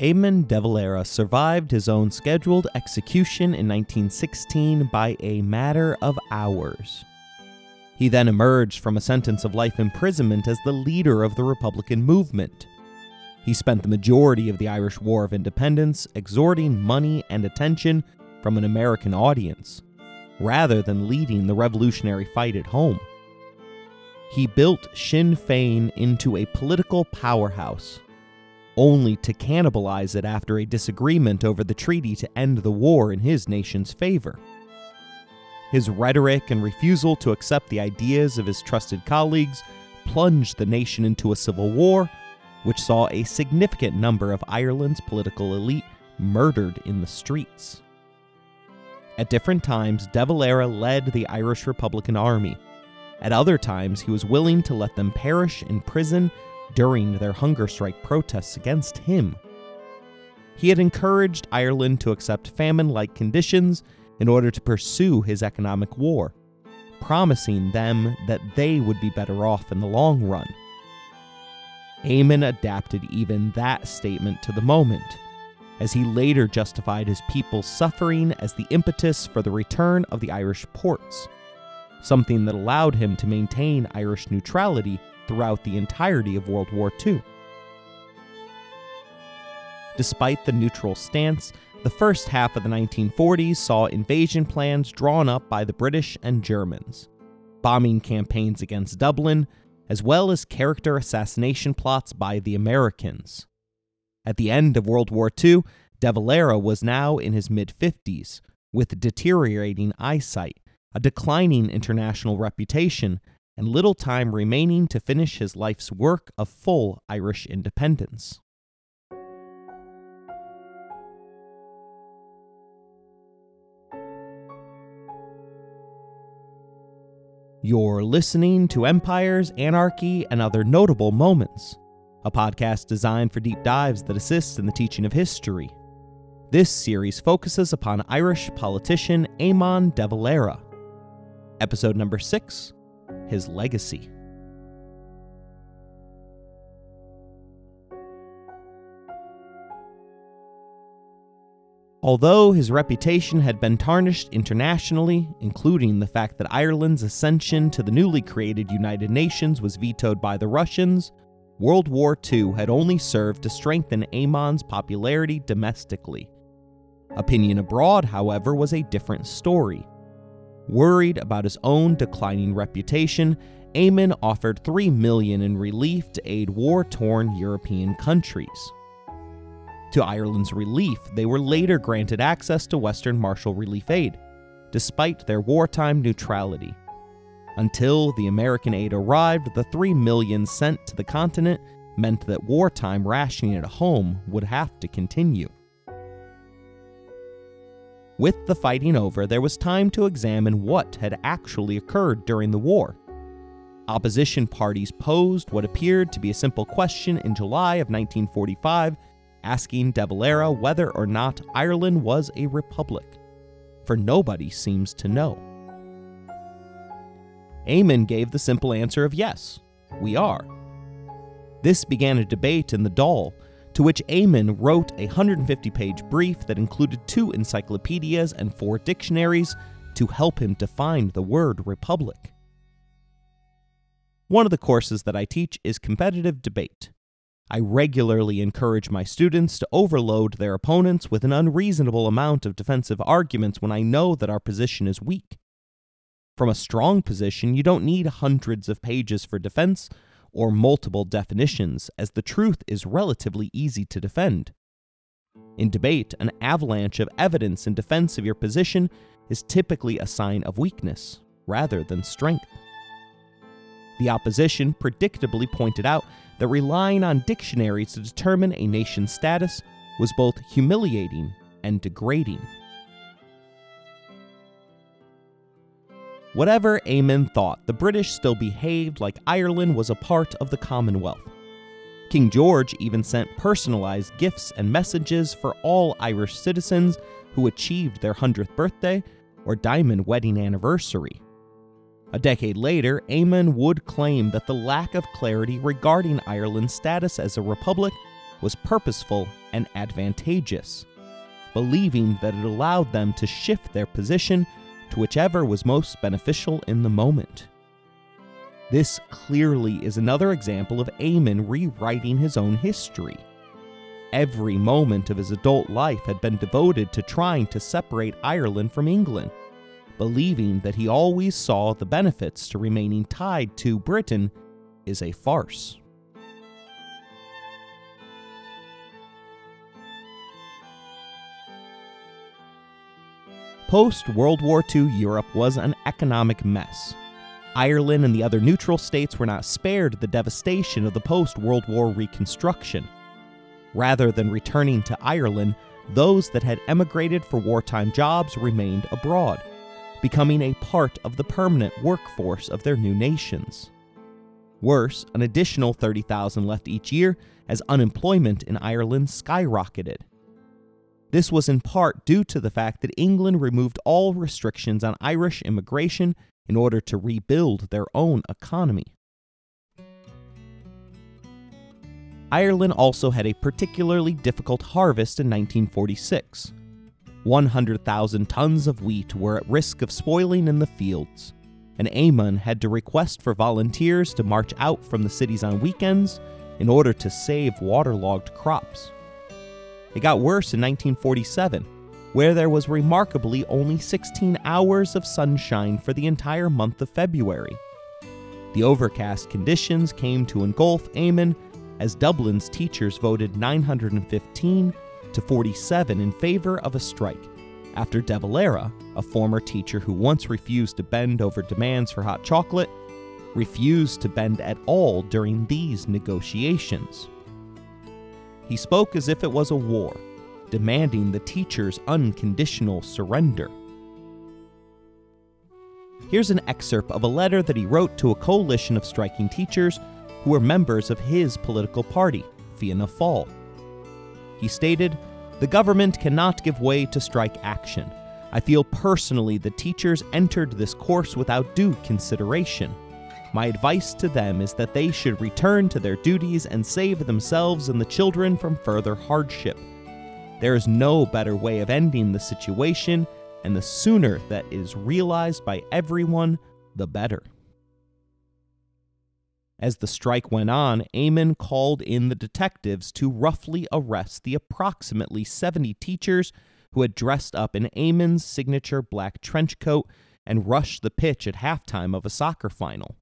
Éamon de Valera survived his own scheduled execution in 1916 by a matter of hours. He then emerged from a sentence of life imprisonment as the leader of the Republican movement. He spent the majority of the Irish War of Independence extorting money and attention from an American audience, rather than leading the revolutionary fight at home. He built Sinn Féin into a political powerhouse, only to cannibalize it after a disagreement over the treaty to end the war in his nation's favor. His rhetoric and refusal to accept the ideas of his trusted colleagues plunged the nation into a civil war, which saw a significant number of Ireland's political elite murdered in the streets. At different times, de Valera led the Irish Republican Army. At other times, he was willing to let them perish in prison during their hunger strike protests against him. He had encouraged Ireland to accept famine-like conditions in order to pursue his economic war, promising them that they would be better off in the long run. Éamon adapted even that statement to the moment, as he later justified his people's suffering as the impetus for the return of the Irish ports, something that allowed him to maintain Irish neutrality throughout the entirety of World War II. Despite the neutral stance, the first half of the 1940s saw invasion plans drawn up by the British and Germans, bombing campaigns against Dublin, as well as character assassination plots by the Americans. At the end of World War II, de Valera was now in his mid-50s, with deteriorating eyesight, a declining international reputation, and little time remaining to finish his life's work of full Irish independence. You're listening to Empires, Anarchy, and Other Notable Moments, a podcast designed for deep dives that assist in the teaching of history. This series focuses upon Irish politician Éamon de Valera. Episode number 6, his legacy. Although his reputation had been tarnished internationally, including the fact that Ireland's accession to the newly created United Nations was vetoed by the Russians, World War II had only served to strengthen Éamon's popularity domestically. Opinion abroad, however, was a different story. Worried about his own declining reputation, Éamon offered $3 million in relief to aid war-torn European countries. To Ireland's relief, they were later granted access to Western Marshall Relief Aid, despite their wartime neutrality. Until the American aid arrived, the $3 million sent to the continent meant that wartime rationing at home would have to continue. With the fighting over, there was time to examine what had actually occurred during the war. Opposition parties posed what appeared to be a simple question in July of 1945, asking de Valera whether or not Ireland was a republic, for nobody seems to know. Éamon gave the simple answer of yes, we are. This began a debate in the Dáil, to which Éamon wrote a 150-page brief that included 2 encyclopedias and 4 dictionaries to help him define the word republic. One of the courses that I teach is competitive debate. I regularly encourage my students to overload their opponents with an unreasonable amount of defensive arguments when I know that our position is weak. From a strong position, you don't need hundreds of pages for defense or multiple definitions, as the truth is relatively easy to defend. In debate, an avalanche of evidence in defense of your position is typically a sign of weakness rather than strength. The opposition predictably pointed out that relying on dictionaries to determine a nation's status was both humiliating and degrading. Whatever Éamon thought, the British still behaved like Ireland was a part of the Commonwealth. King George even sent personalized gifts and messages for all Irish citizens who achieved their 100th birthday or diamond wedding anniversary. A decade later, Éamon would claim that the lack of clarity regarding Ireland's status as a republic was purposeful and advantageous, believing that it allowed them to shift their position to whichever was most beneficial in the moment. This clearly is another example of Éamon rewriting his own history. Every moment of his adult life had been devoted to trying to separate Ireland from England, believing that he always saw the benefits to remaining tied to Britain is a farce. Post-World War II Europe was an economic mess. Ireland and the other neutral states were not spared the devastation of the post-World War Reconstruction. Rather than returning to Ireland, those that had emigrated for wartime jobs remained abroad, becoming a part of the permanent workforce of their new nations. Worse, an additional 30,000 left each year as unemployment in Ireland skyrocketed. This was in part due to the fact that England removed all restrictions on Irish immigration in order to rebuild their own economy. Ireland also had a particularly difficult harvest in 1946. 100,000 tons of wheat were at risk of spoiling in the fields, and Éamon had to request for volunteers to march out from the cities on weekends in order to save waterlogged crops. It got worse in 1947, where there was remarkably only 16 hours of sunshine for the entire month of February. The overcast conditions came to engulf Éamon as Dublin's teachers voted 915 to 47 in favor of a strike, after De Valera, a former teacher who once refused to bend over demands for hot chocolate, refused to bend at all during these negotiations. He spoke as if it was a war, demanding the teachers' unconditional surrender. Here's an excerpt of a letter that he wrote to a coalition of striking teachers who were members of his political party, Fianna Fáil. He stated, "The government cannot give way to strike action. I feel personally the teachers entered this course without due consideration. My advice to them is that they should return to their duties and save themselves and the children from further hardship. There is no better way of ending the situation, and the sooner that it is realized by everyone, the better." As the strike went on, Éamon called in the detectives to roughly arrest the approximately 70 teachers who had dressed up in Eamon's signature black trench coat and rushed the pitch at halftime of a soccer final.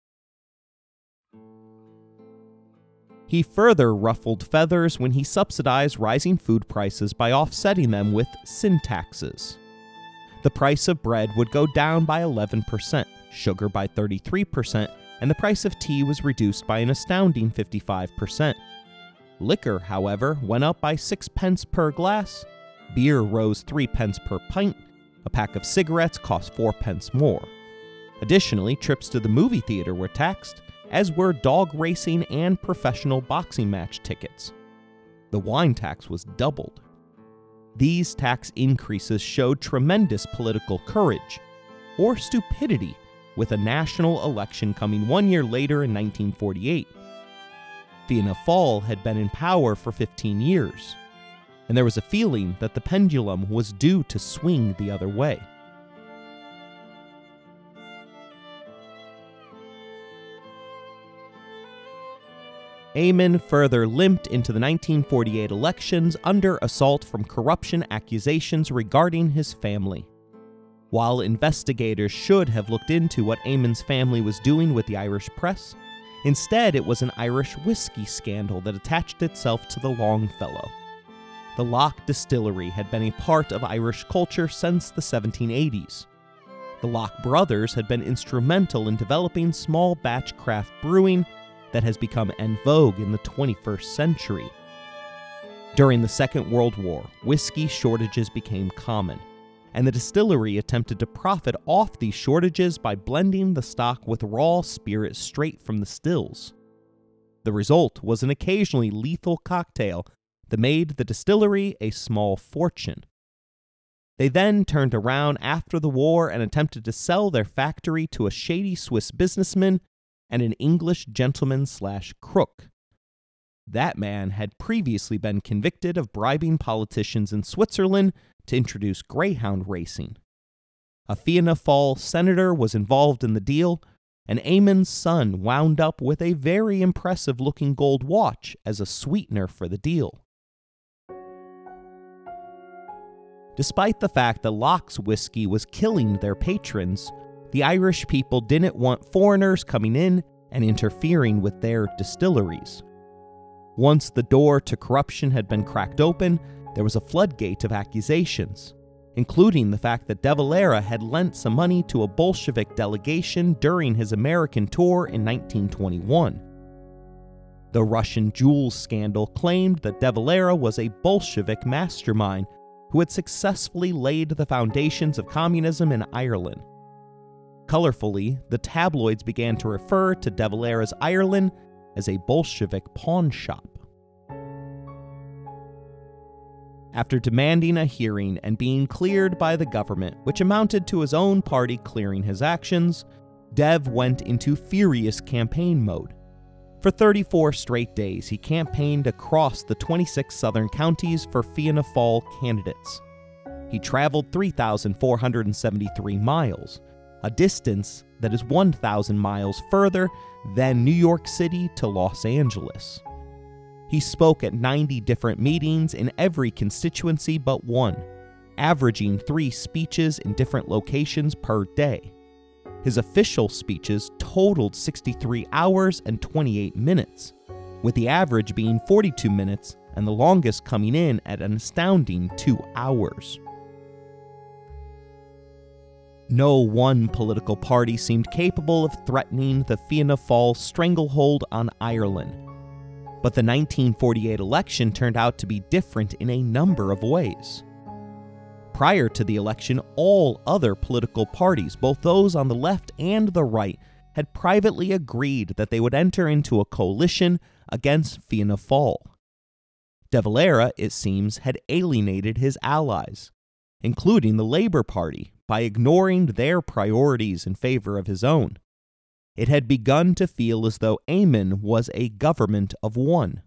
He further ruffled feathers when he subsidized rising food prices by offsetting them with sin taxes. The price of bread would go down by 11%, sugar by 33%, and the price of tea was reduced by an astounding 55%. Liquor, however, went up by 6 pence per glass, beer rose 3 pence per pint, a pack of cigarettes cost 4 pence more. Additionally, trips to the movie theater were taxed, as were dog racing and professional boxing match tickets. The wine tax was doubled. These tax increases showed tremendous political courage, or stupidity, with a national election coming 1 year later in 1948. Fianna Fáil had been in power for 15 years, and there was a feeling that the pendulum was due to swing the other way. Éamon further limped into the 1948 elections under assault from corruption accusations regarding his family. While investigators should have looked into what Eamon's family was doing with the Irish press, instead it was an Irish whiskey scandal that attached itself to the Longfellow. The Locke Distillery had been a part of Irish culture since the 1780s. The Locke brothers had been instrumental in developing small batch craft brewing that has become en vogue in the 21st century. During the Second World War, whiskey shortages became common, and the distillery attempted to profit off these shortages by blending the stock with raw spirit straight from the stills. The result was an occasionally lethal cocktail that made the distillery a small fortune. They then turned around after the war and attempted to sell their factory to a shady Swiss businessman and an English gentleman/crook. That man had previously been convicted of bribing politicians in Switzerland to introduce greyhound racing. A Fianna Fáil senator was involved in the deal, and Éamon's son wound up with a very impressive-looking gold watch as a sweetener for the deal. Despite the fact that Locke's whiskey was killing their patrons, the Irish people didn't want foreigners coming in and interfering with their distilleries. Once the door to corruption had been cracked open, there was a floodgate of accusations, including the fact that de Valera had lent some money to a Bolshevik delegation during his American tour in 1921. The Russian jewels scandal claimed that de Valera was a Bolshevik mastermind who had successfully laid the foundations of communism in Ireland. Colorfully, the tabloids began to refer to de Valera's Ireland as a Bolshevik pawn shop. After demanding a hearing and being cleared by the government, which amounted to his own party clearing his actions, Dev went into furious campaign mode. For 34 straight days, he campaigned across the 26 southern counties for Fianna Fáil candidates. He traveled 3,473 miles, a distance that is 1,000 miles further than New York City to Los Angeles. He spoke at 90 different meetings in every constituency but one, averaging 3 speeches in different locations per day. His official speeches totaled 63 hours and 28 minutes, with the average being 42 minutes and the longest coming in at an astounding 2 hours. No one political party seemed capable of threatening the Fianna Fáil stranglehold on Ireland. But the 1948 election turned out to be different in a number of ways. Prior to the election, all other political parties, both those on the left and the right, had privately agreed that they would enter into a coalition against Fianna Fáil. De Valera, it seems, had alienated his allies, including the Labor Party, by ignoring their priorities in favor of his own. It had begun to feel as though Éamon was a government of one.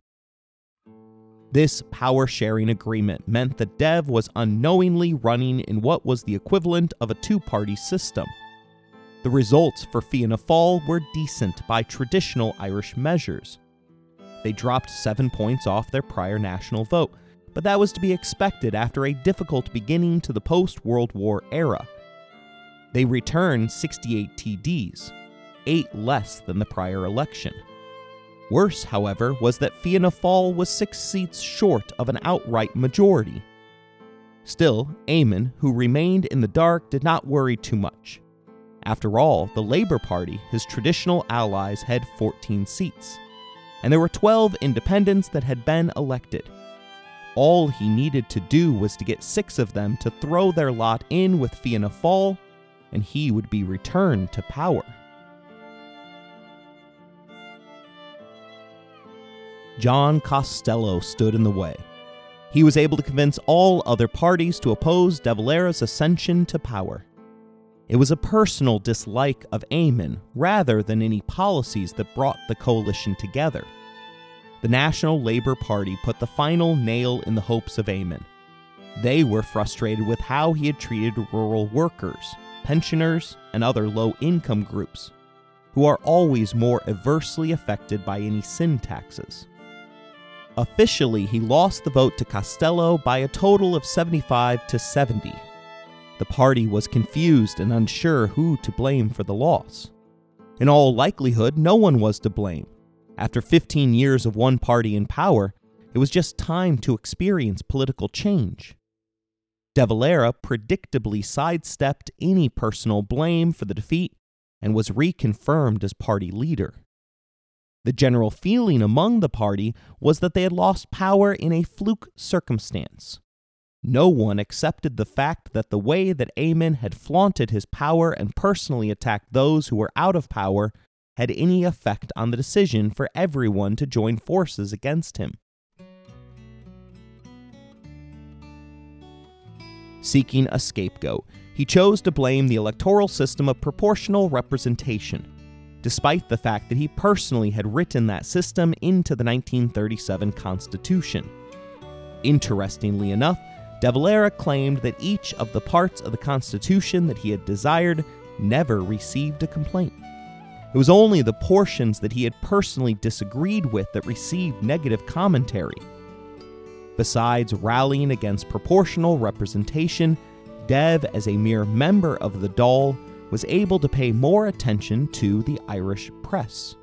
This power-sharing agreement meant that Dev was unknowingly running in what was the equivalent of a two-party system. The results for Fianna Fáil were decent by traditional Irish measures. They dropped 7 points off their prior national vote, but that was to be expected after a difficult beginning to the post-World War era. They returned 68 TDs, 8 less than the prior election. Worse, however, was that Fianna Fáil was 6 seats short of an outright majority. Still, Éamon, who remained in the dark, did not worry too much. After all, the Labour Party, his traditional allies, had 14 seats, and there were 12 independents that had been elected. All he needed to do was to get 6 of them to throw their lot in with Fianna Fáil, and he would be returned to power. John Costello stood in the way. He was able to convince all other parties to oppose de Valera's ascension to power. It was a personal dislike of Éamon rather than any policies that brought the coalition together. The National Labor Party put the final nail in the hopes of Éamon. They were frustrated with how he had treated rural workers, pensioners, and other low-income groups, who are always more adversely affected by any sin taxes. Officially, he lost the vote to Costello by a total of 75 to 70. The party was confused and unsure who to blame for the loss. In all likelihood, no one was to blame. After 15 years of one party in power, it was just time to experience political change. De Valera predictably sidestepped any personal blame for the defeat and was reconfirmed as party leader. The general feeling among the party was that they had lost power in a fluke circumstance. No one accepted the fact that the way that Éamon had flaunted his power and personally attacked those who were out of power had any effect on the decision for everyone to join forces against him. Seeking a scapegoat, he chose to blame the electoral system of proportional representation. despite the fact that he personally had written that system into the 1937 Constitution. Interestingly enough, de Valera claimed that each of the parts of the Constitution that he had desired never received a complaint. It was only the portions that he had personally disagreed with that received negative commentary. Besides rallying against proportional representation, Dev, as a mere member of the Dáil, was able to pay more attention to the Irish press,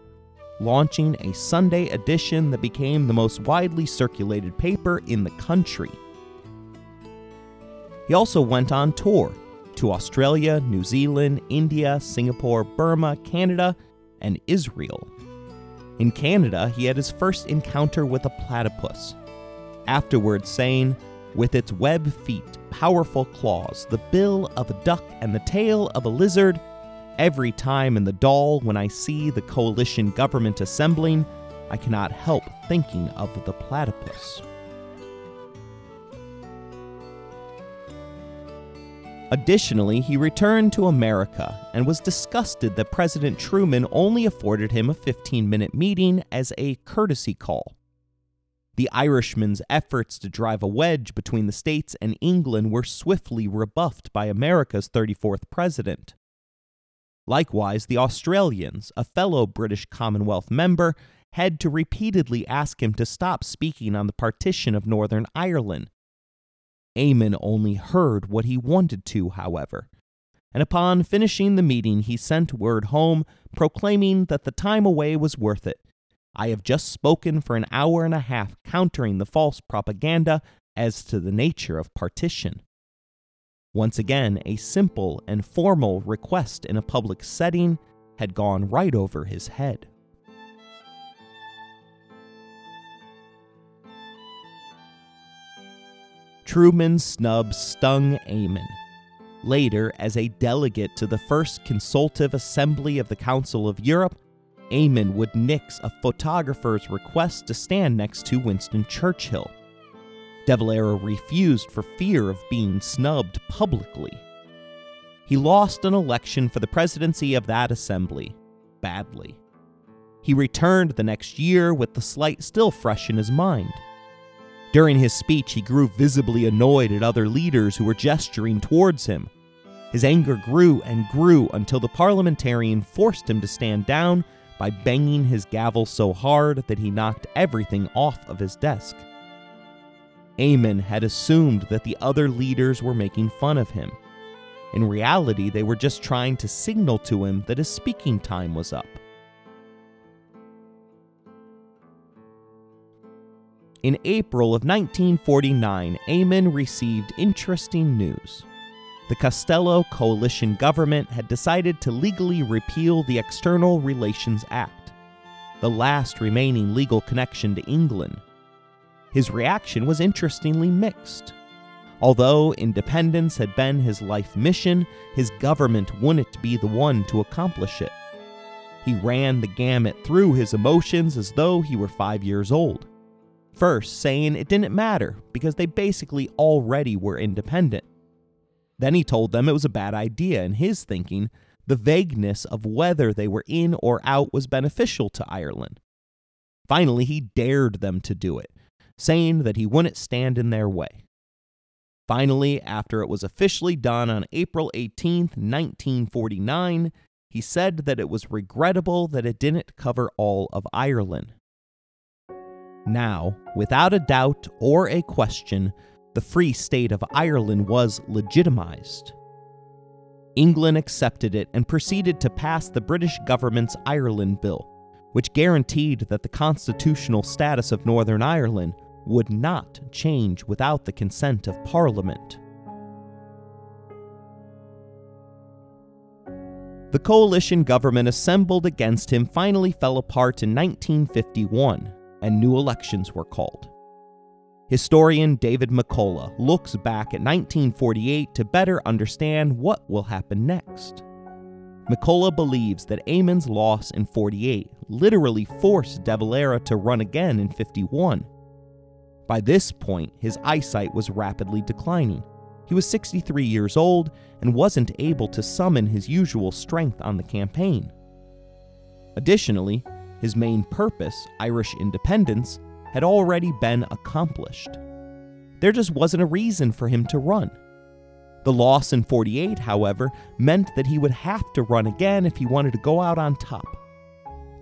launching a Sunday edition that became the most widely circulated paper in the country. He also went on tour to Australia, New Zealand, India, Singapore, Burma, Canada, and Israel. In Canada, he had his first encounter with a platypus, afterwards saying, "With its web feet, powerful claws, the bill of a duck, and the tail of a lizard, every time in the Dáil when I see the coalition government assembling, I cannot help thinking of the platypus." Additionally, he returned to America and was disgusted that President Truman only afforded him a 15-minute meeting as a courtesy call. The Irishman's efforts to drive a wedge between the states and England were swiftly rebuffed by America's 34th president. Likewise, the Australians, a fellow British Commonwealth member, had to repeatedly ask him to stop speaking on the partition of Northern Ireland. Éamon only heard what he wanted to, however, and upon finishing the meeting he sent word home proclaiming that the time away was worth it. "I have just spoken for an hour and a half countering the false propaganda as to the nature of partition." Once again, a simple and formal request in a public setting had gone right over his head. Truman's snub stung Éamon. Later, as a delegate to the First Consultative Assembly of the Council of Europe, Éamon would nix a photographer's request to stand next to Winston Churchill. De Valera refused for fear of being snubbed publicly. He lost an election for the presidency of that assembly, badly. He returned the next year with the slight still fresh in his mind. During his speech, he grew visibly annoyed at other leaders who were gesturing towards him. His anger grew and grew until the parliamentarian forced him to stand down by banging his gavel so hard that he knocked everything off of his desk. Éamon had assumed that the other leaders were making fun of him. In reality, they were just trying to signal to him that his speaking time was up. In April of 1949, Éamon received interesting news. The Costello coalition government had decided to legally repeal the External Relations Act, the last remaining legal connection to England. His reaction was interestingly mixed. Although independence had been his life mission, his government wouldn't be the one to accomplish it. He ran the gamut through his emotions as though he were 5 years old, first saying it didn't matter because they basically already were independent. Then he told them it was a bad idea. In his thinking, the vagueness of whether they were in or out was beneficial to Ireland. Finally, he dared them to do it, saying that he wouldn't stand in their way. Finally, after it was officially done on April 18, 1949, he said that it was regrettable that it didn't cover all of Ireland. Now, without a doubt or a question, the Free State of Ireland was legitimized. England accepted it and proceeded to pass the British government's Ireland Bill, which guaranteed that the constitutional status of Northern Ireland would not change without the consent of Parliament. The coalition government assembled against him finally fell apart in 1951, and new elections were called. Historian David McCullough looks back at 1948 to better understand what will happen next. McCullough believes that Éamon's loss in 48 literally forced de Valera to run again in 51. By this point, his eyesight was rapidly declining. He was 63 years old and wasn't able to summon his usual strength on the campaign. Additionally, his main purpose, Irish independence, had already been accomplished. There just wasn't a reason for him to run. The loss in 48, however, meant that he would have to run again if he wanted to go out on top.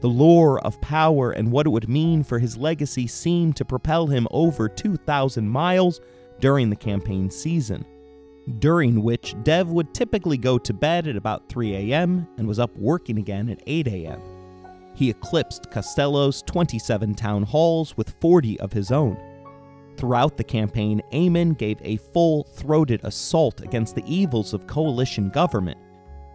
The lure of power and what it would mean for his legacy seemed to propel him over 2,000 miles during the campaign season, during which Dev would typically go to bed at about 3 a.m. and was up working again at 8 a.m. He eclipsed Costello's 27 town halls with 40 of his own. Throughout the campaign, Éamon gave a full-throated assault against the evils of coalition government.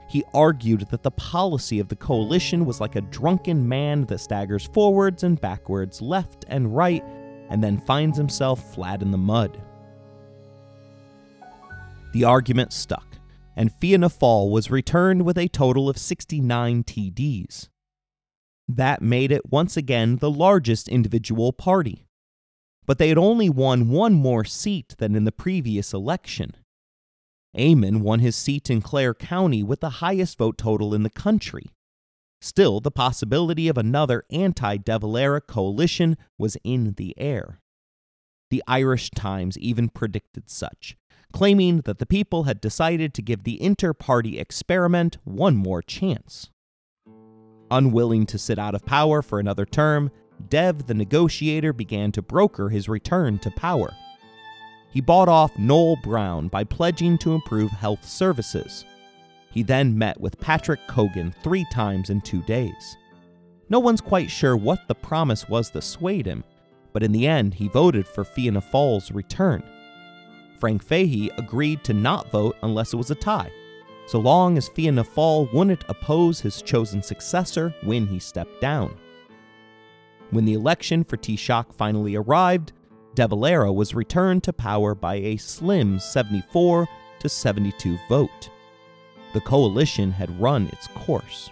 He argued that the policy of the coalition was like a drunken man that staggers forwards and backwards, left and right, and then finds himself flat in the mud. The argument stuck, and Fianna Fáil was returned with a total of 69 TDs. That made it once again the largest individual party. But they had only won one more seat than in the previous election. Éamon won his seat in Clare County with the highest vote total in the country. Still, the possibility of another anti-de Valera coalition was in the air. The Irish Times even predicted such, claiming that the people had decided to give the inter-party experiment one more chance. Unwilling to sit out of power for another term, Dev the negotiator began to broker his return to power. He bought off Noel Brown by pledging to improve health services. He then met with Patrick Kogan 3 times in 2 days. No one's quite sure what the promise was that swayed him, but in the end he voted for Fianna Fáil's return. Frank Fahey agreed to not vote unless it was a tie, so long as Fianna Fáil wouldn't oppose his chosen successor when he stepped down. When the election for Taoiseach finally arrived, de Valera was returned to power by a slim 74 to 72 vote. The coalition had run its course.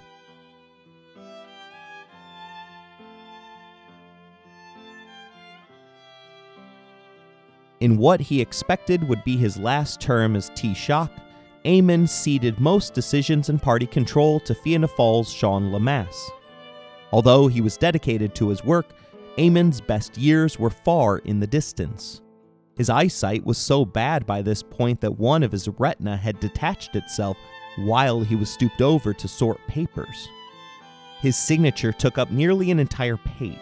In what he expected would be his last term as Taoiseach, Éamon ceded most decisions and party control to Fianna Fáil's Seán Lemass. Although he was dedicated to his work, Éamon's best years were far in the distance. His eyesight was so bad by this point that one of his retina had detached itself while he was stooped over to sort papers. His signature took up nearly an entire page,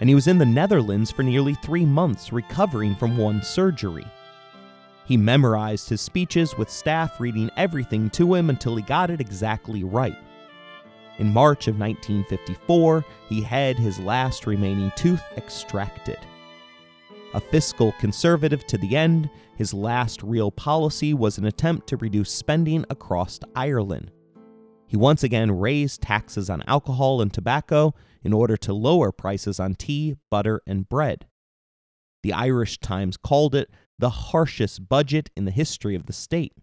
and he was in the Netherlands for nearly 3 months recovering from one surgery. He memorized his speeches with staff reading everything to him until he got it exactly right. In March of 1954, he had his last remaining tooth extracted. A fiscal conservative to the end, his last real policy was an attempt to reduce spending across Ireland. He once again raised taxes on alcohol and tobacco in order to lower prices on tea, butter, and bread. The Irish Times called it the harshest budget in the history of the state.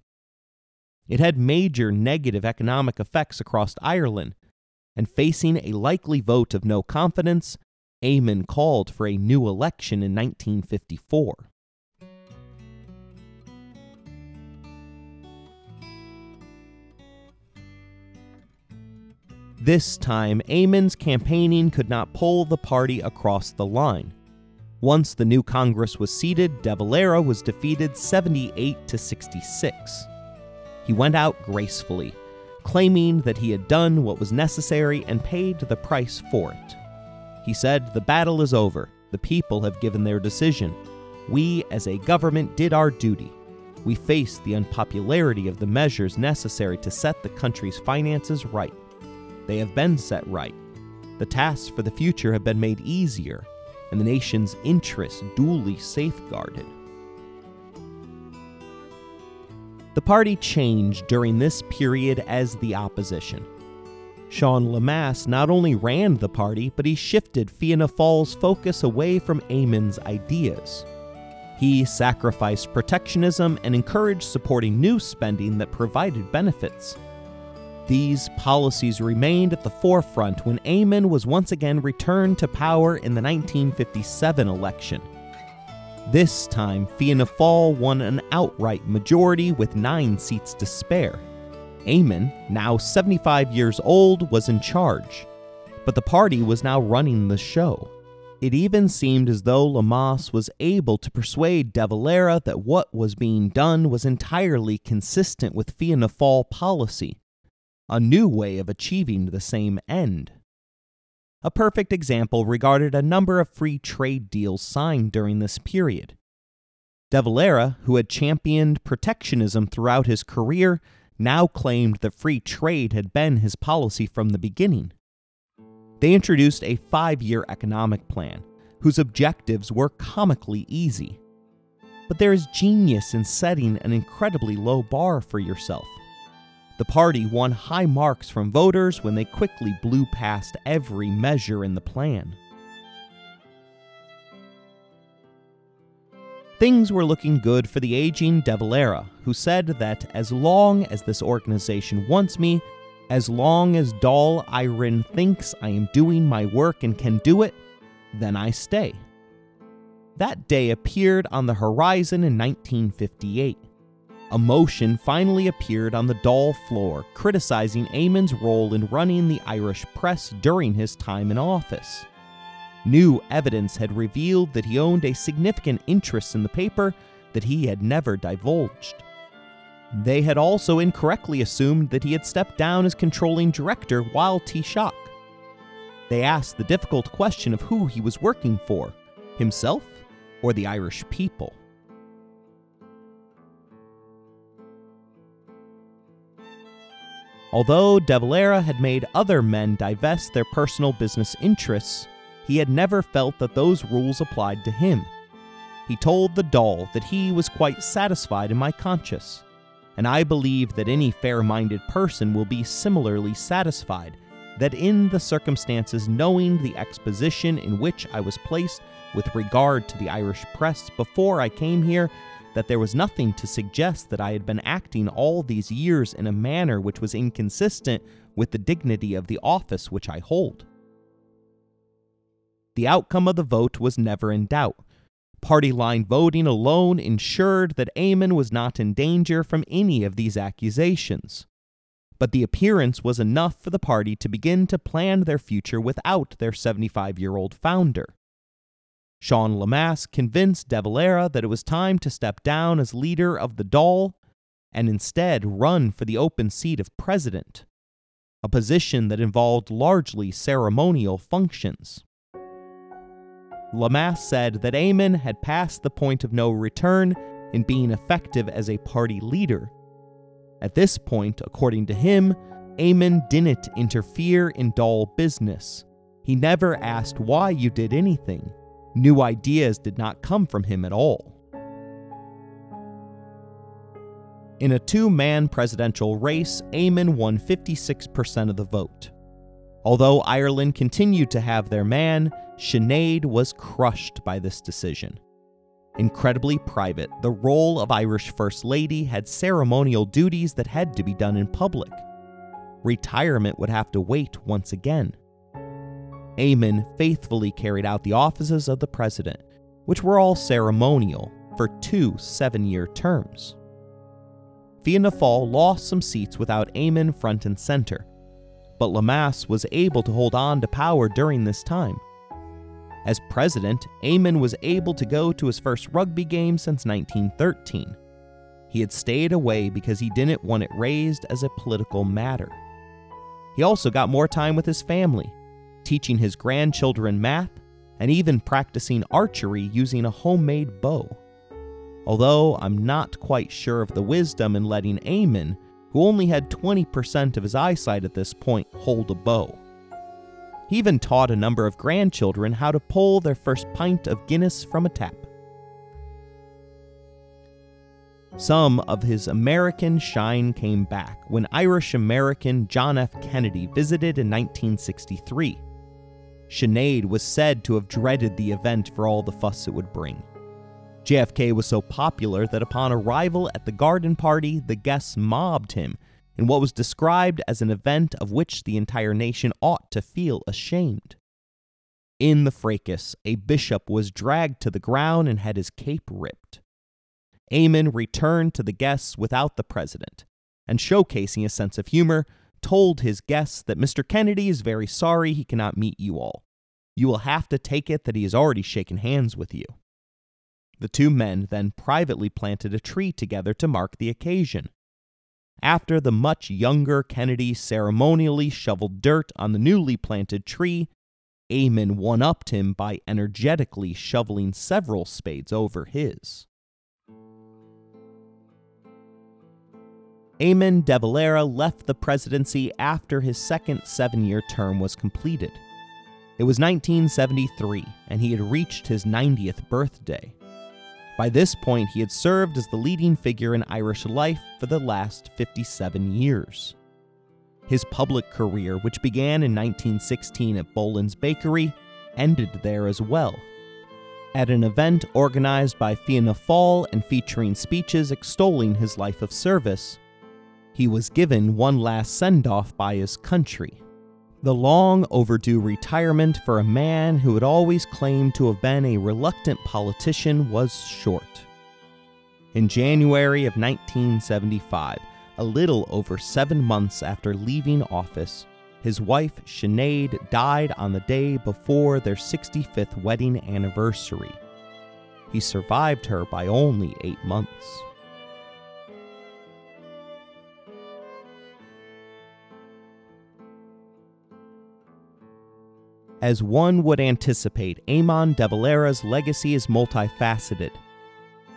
It had major negative economic effects across Ireland, and facing a likely vote of no confidence, Éamon called for a new election in 1954. This time, Éamon's campaigning could not pull the party across the line. Once the new Congress was seated, de Valera was defeated 78 to 66. He went out gracefully, claiming that he had done what was necessary and paid the price for it. He said, "The battle is over. The people have given their decision. We, as a government, did our duty. We faced the unpopularity of the measures necessary to set the country's finances right. They have been set right. The tasks for the future have been made easier, and the nation's interests duly safeguarded." The party changed during this period as the opposition. Seán Lemass not only ran the party, but he shifted Fianna Fáil's focus away from Éamon's ideas. He sacrificed protectionism and encouraged supporting new spending that provided benefits. These policies remained at the forefront when Éamon was once again returned to power in the 1957 election. This time, Fianna Fáil won an outright majority with 9 seats to spare. Éamon, now 75 years old, was in charge. but the party was now running the show. It even seemed as though Lemass was able to persuade de Valera that what was being done was entirely consistent with Fianna Fáil policy, a new way of achieving the same end. A perfect example regarded a number of free trade deals signed during this period. De Valera, who had championed protectionism throughout his career, now claimed that free trade had been his policy from the beginning. They introduced a 5-year economic plan, whose objectives were comically easy. But there is genius in setting an incredibly low bar for yourself. The party won high marks from voters when they quickly blew past every measure in the plan. Things were looking good for the aging de Valera, who said that as long as this organization wants me, as long as Dáil Éireann thinks I am doing my work and can do it, then I stay. That day appeared on the horizon in 1958. A motion finally appeared on the Dáil floor criticizing Éamon's role in running the Irish press during his time in office. New evidence had revealed that he owned a significant interest in the paper that he had never divulged. They had also incorrectly assumed that he had stepped down as controlling director while Taoiseach. They asked the difficult question of who he was working for, himself or the Irish people. Although de Valera had made other men divest their personal business interests, he had never felt that those rules applied to him. He told the Dáil that he was quite satisfied in my conscience, and I believe that any fair-minded person will be similarly satisfied, that in the circumstances knowing the exposition in which I was placed with regard to the Irish press before I came here, that there was nothing to suggest that I had been acting all these years in a manner which was inconsistent with the dignity of the office which I hold. The outcome of the vote was never in doubt. Party line voting alone ensured that Éamon was not in danger from any of these accusations. But the appearance was enough for the party to begin to plan their future without their 75-year-old founder. Seán Lemass convinced de Valera that it was time to step down as leader of the Dáil and instead run for the open seat of president, a position that involved largely ceremonial functions. Lemass said that Éamon had passed the point of no return in being effective as a party leader. At this point, according to him, Éamon didn't interfere in Dáil business. He never asked why you did anything. New ideas did not come from him at all. In a 2-man presidential race, Éamon won 56% of the vote. Although Ireland continued to have their man, Sinead was crushed by this decision. Incredibly private, the role of Irish First Lady had ceremonial duties that had to be done in public. Retirement would have to wait once again. Éamon faithfully carried out the offices of the president, which were all ceremonial, for 2 7-year terms. Fianna Fáil lost some seats without Éamon front and center, but Lemass was able to hold on to power during this time. As president, Éamon was able to go to his first rugby game since 1913. He had stayed away because he didn't want it raised as a political matter. He also got more time with his family, teaching his grandchildren math and even practicing archery using a homemade bow. Although I'm not quite sure of the wisdom in letting Éamon, who only had 20% of his eyesight at this point, hold a bow. He even taught a number of grandchildren how to pull their first pint of Guinness from a tap. Some of his American shine came back when Irish-American John F. Kennedy visited in 1963. Sinead was said to have dreaded the event for all the fuss it would bring. JFK was so popular that upon arrival at the garden party, the guests mobbed him in what was described as an event of which the entire nation ought to feel ashamed. In the fracas, a bishop was dragged to the ground and had his cape ripped. Éamon returned to the guests without the president, and showcasing a sense of humor, told his guests that Mr. Kennedy is very sorry he cannot meet you all. You will have to take it that he has already shaken hands with you. The two men then privately planted a tree together to mark the occasion. After the much younger Kennedy ceremonially shoveled dirt on the newly planted tree, Eamon one-upped him by energetically shoveling several spades over his. Éamon de Valera left the presidency after his second 7-year term was completed. It was 1973, and he had reached his 90th birthday. By this point, he had served as the leading figure in Irish life for the last 57 years. His public career, which began in 1916 at Boland's Bakery, ended there as well, at an event organized by Fianna Fáil and featuring speeches extolling his life of service. He was given one last send-off by his country, the long overdue retirement for a man who had always claimed to have been a reluctant politician was short. In January of 1975, a little over 7 months after leaving office, his wife Sinead died on the day before their 65th wedding anniversary. He survived her by only 8 months. As one would anticipate, Éamon de Valera's legacy is multifaceted.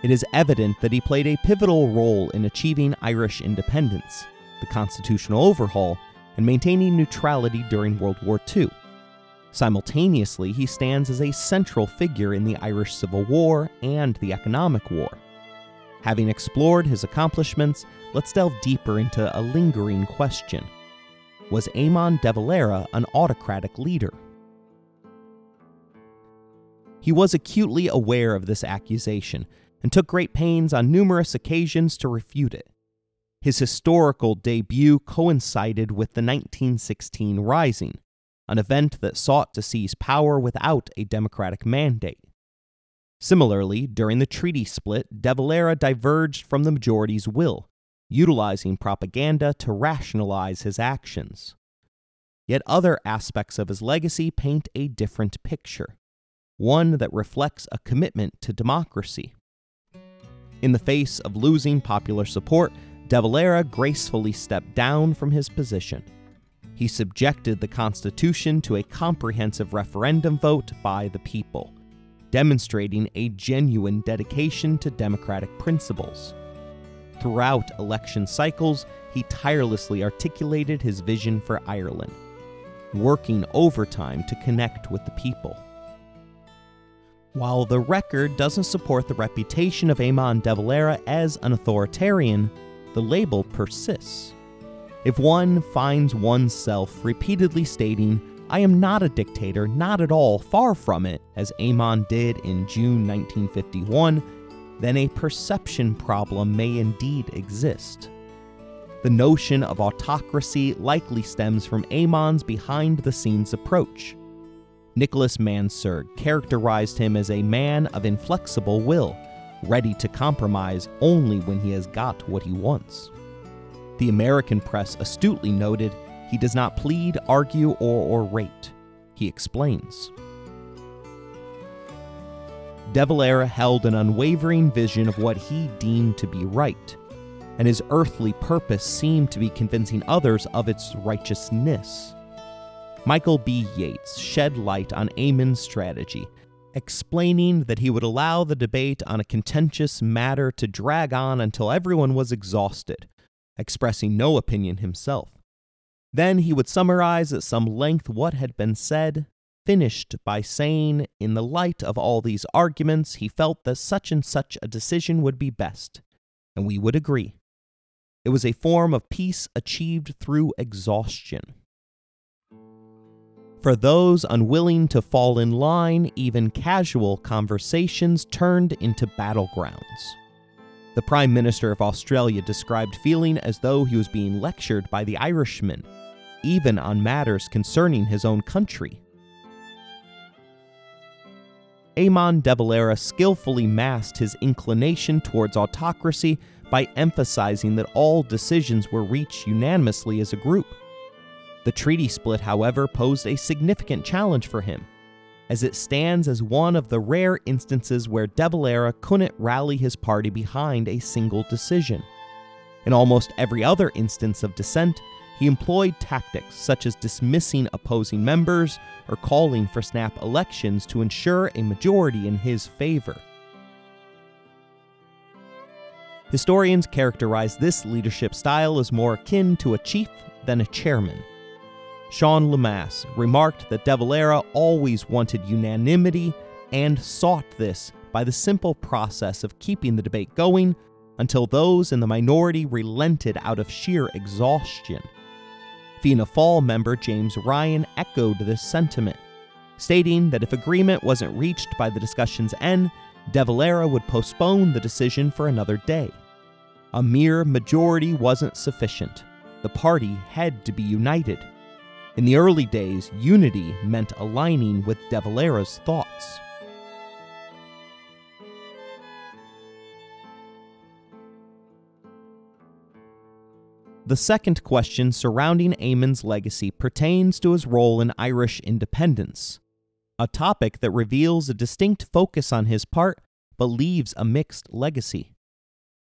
It is evident that he played a pivotal role in achieving Irish independence, the constitutional overhaul, and maintaining neutrality during World War II. Simultaneously, he stands as a central figure in the Irish Civil War and the Economic War. Having explored his accomplishments, let's delve deeper into a lingering question. Was Éamon de Valera an autocratic leader? He was acutely aware of this accusation and took great pains on numerous occasions to refute it. His historical debut coincided with the 1916 Rising, an event that sought to seize power without a democratic mandate. Similarly, during the treaty split, de Valera diverged from the majority's will, utilizing propaganda to rationalize his actions. Yet other aspects of his legacy paint a different picture, one that reflects a commitment to democracy. In the face of losing popular support, de Valera gracefully stepped down from his position. He subjected the Constitution to a comprehensive referendum vote by the people, demonstrating a genuine dedication to democratic principles. Throughout election cycles, he tirelessly articulated his vision for Ireland, working overtime to connect with the people. While the record doesn't support the reputation of Éamon de Valera as an authoritarian, the label persists. If one finds oneself repeatedly stating, "I am not a dictator, not at all, far from it," as Éamon did in June 1951, then a perception problem may indeed exist. The notion of autocracy likely stems from Éamon's behind-the-scenes approach. Nicholas Mansergh characterized him as a man of inflexible will, ready to compromise only when he has got what he wants. The American press astutely noted, "He does not plead, argue, or orate. He explains." De Valera held an unwavering vision of what he deemed to be right, and his earthly purpose seemed to be convincing others of its righteousness. Michael B. Yates shed light on Éamon's strategy, explaining that he would allow the debate on a contentious matter to drag on until everyone was exhausted, expressing no opinion himself. Then he would summarize at some length what had been said, finished by saying, "In the light of all these arguments, he felt that such and such a decision would be best, and we would agree." It was a form of peace achieved through exhaustion. For those unwilling to fall in line, even casual conversations turned into battlegrounds. The Prime Minister of Australia described feeling as though he was being lectured by the Irishman, even on matters concerning his own country. Éamon de Valera skillfully masked his inclination towards autocracy by emphasizing that all decisions were reached unanimously as a group, The treaty split, however, posed a significant challenge for him, as it stands as one of the rare instances where de Valera couldn't rally his party behind a single decision. In almost every other instance of dissent, he employed tactics such as dismissing opposing members or calling for snap elections to ensure a majority in his favor. Historians characterize this leadership style as more akin to a chief than a chairman. Seán Lemass remarked that de Valera always wanted unanimity and sought this by the simple process of keeping the debate going until those in the minority relented out of sheer exhaustion. Fianna Fáil member James Ryan echoed this sentiment, stating that if agreement wasn't reached by the discussion's end, de Valera would postpone the decision for another day. A mere majority wasn't sufficient. The party had to be united. In the early days, unity meant aligning with de Valera's thoughts. The second question surrounding Éamon's legacy pertains to his role in Irish independence, a topic that reveals a distinct focus on his part but leaves a mixed legacy.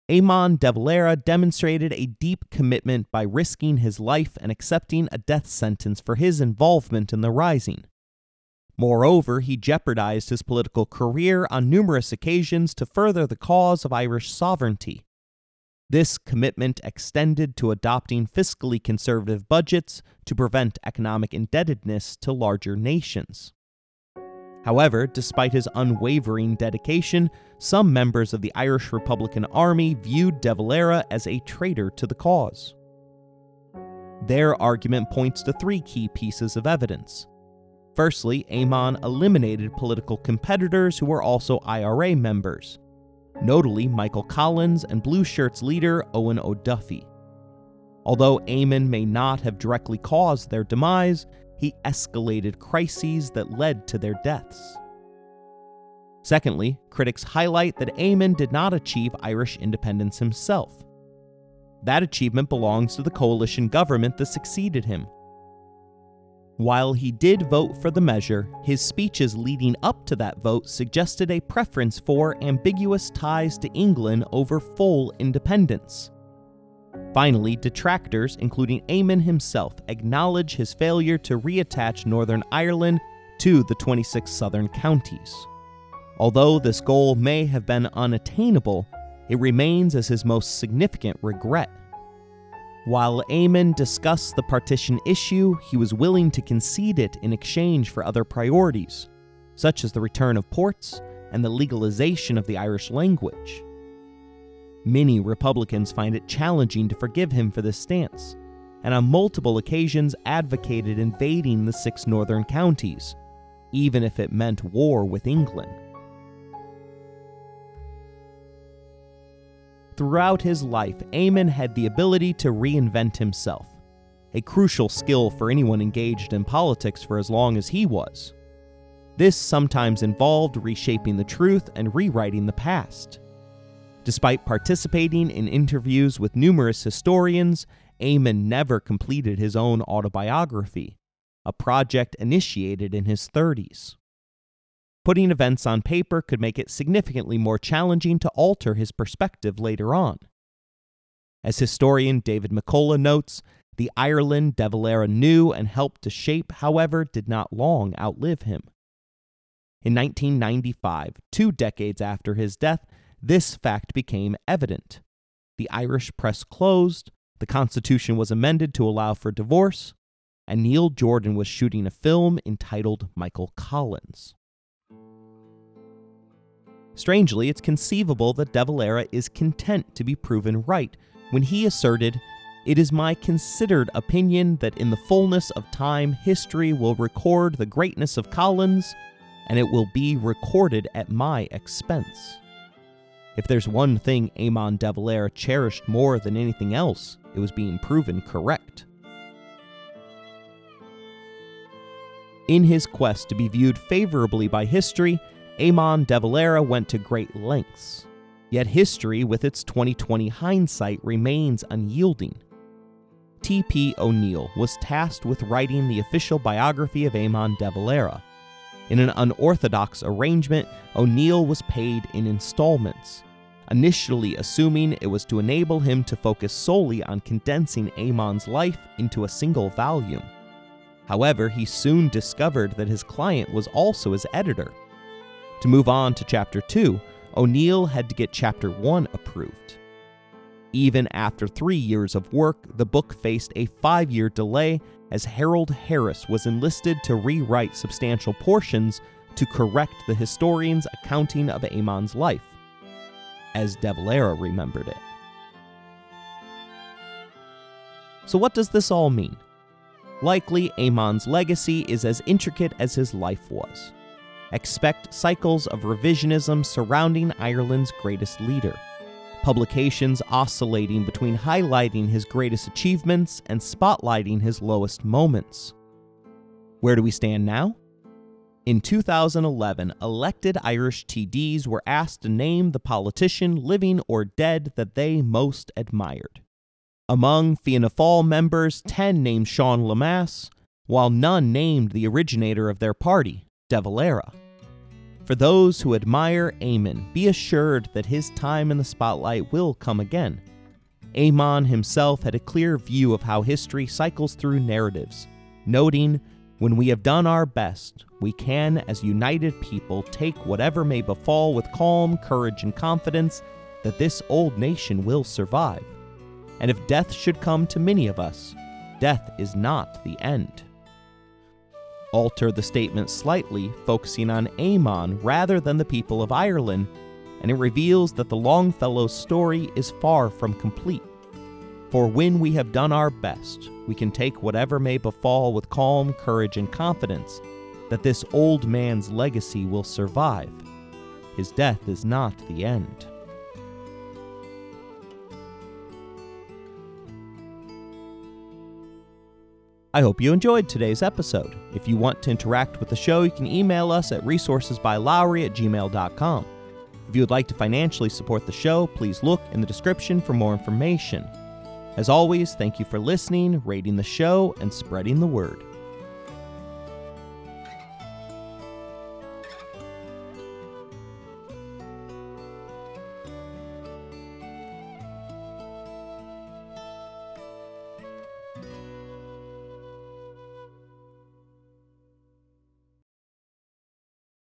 Éamon de Valera demonstrated a deep commitment by risking his life and accepting a death sentence for his involvement in the Rising. Moreover, he jeopardized his political career on numerous occasions to further the cause of Irish sovereignty. This commitment extended to adopting fiscally conservative budgets to prevent economic indebtedness to larger nations. However, despite his unwavering dedication, some members of the Irish Republican Army viewed de Valera as a traitor to the cause. Their argument points to three key pieces of evidence. Firstly, Éamon eliminated political competitors who were also IRA members, notably Michael Collins and Blue Shirts leader Owen O'Duffy. Although Éamon may not have directly caused their demise, he escalated crises that led to their deaths. Secondly, critics highlight that Éamon did not achieve Irish independence himself. That achievement belongs to the coalition government that succeeded him. While he did vote for the measure, his speeches leading up to that vote suggested a preference for ambiguous ties to England over full independence. Finally, detractors, including Éamon himself, acknowledge his failure to reattach Northern Ireland to the 26 southern counties. Although this goal may have been unattainable, it remains as his most significant regret. While Éamon discussed the partition issue, he was willing to concede it in exchange for other priorities, such as the return of ports and the legalization of the Irish language. Many Republicans find it challenging to forgive him for this stance, and on multiple occasions advocated invading the 6 northern counties, even if it meant war with England. Throughout his life, Éamon had the ability to reinvent himself, a crucial skill for anyone engaged in politics for as long as he was. This sometimes involved reshaping the truth and rewriting the past. Despite participating in interviews with numerous historians, Éamon never completed his own autobiography, a project initiated in his 30s. Putting events on paper could make it significantly more challenging to alter his perspective later on. As historian David McCullough notes, the Ireland de Valera knew and helped to shape, however, did not long outlive him. In 1995, 2 decades after his death, this fact became evident. The Irish press closed, the Constitution was amended to allow for divorce, and Neil Jordan was shooting a film entitled Michael Collins. Strangely, it's conceivable that de Valera is content to be proven right when he asserted, "It is my considered opinion that in the fullness of time history will record the greatness of Collins, and it will be recorded at my expense." If there's one thing Éamon de Valera cherished more than anything else, it was being proven correct. In his quest to be viewed favorably by history, Éamon de Valera went to great lengths. Yet history, with its 20/20 hindsight, remains unyielding. T.P. O'Neill was tasked with writing the official biography of Éamon de Valera. In an unorthodox arrangement, O'Neill was paid in installments, initially assuming it was to enable him to focus solely on condensing Éamon's life into a single volume. However, he soon discovered that his client was also his editor. To move on to Chapter 2, O'Neill had to get Chapter 1 approved. Even after 3 years of work, the book faced a 5-year delay as Harold Harris was enlisted to rewrite substantial portions to correct the historian's accounting of Éamon's life, as de Valera remembered it. So what does this all mean? Likely, Éamon's legacy is as intricate as his life was. Expect cycles of revisionism surrounding Ireland's greatest leader. Publications oscillating between highlighting his greatest achievements and spotlighting his lowest moments. Where do we stand now? In 2011, elected Irish TDs were asked to name the politician, living or dead, that they most admired. Among Fianna Fáil members, 10 named Seán Lemass, while none named the originator of their party, de Valera. For those who admire Éamon, be assured that his time in the spotlight will come again. Éamon himself had a clear view of how history cycles through narratives, noting, "When we have done our best, we can, as united people, take whatever may befall with calm, courage, and confidence that this old nation will survive. And if death should come to many of us, death is not the end." Alter the statement slightly, focusing on Éamon rather than the people of Ireland, and it reveals that the Longfellow story is far from complete. "For when we have done our best, we can take whatever may befall with calm, courage, and confidence that this old man's legacy will survive. His death is not the end." I hope you enjoyed today's episode. If you want to interact with the show, you can email us at resourcesbylowry@gmail.com. If you would like to financially support the show, please look in the description for more information. As always, thank you for listening, rating the show, and spreading the word.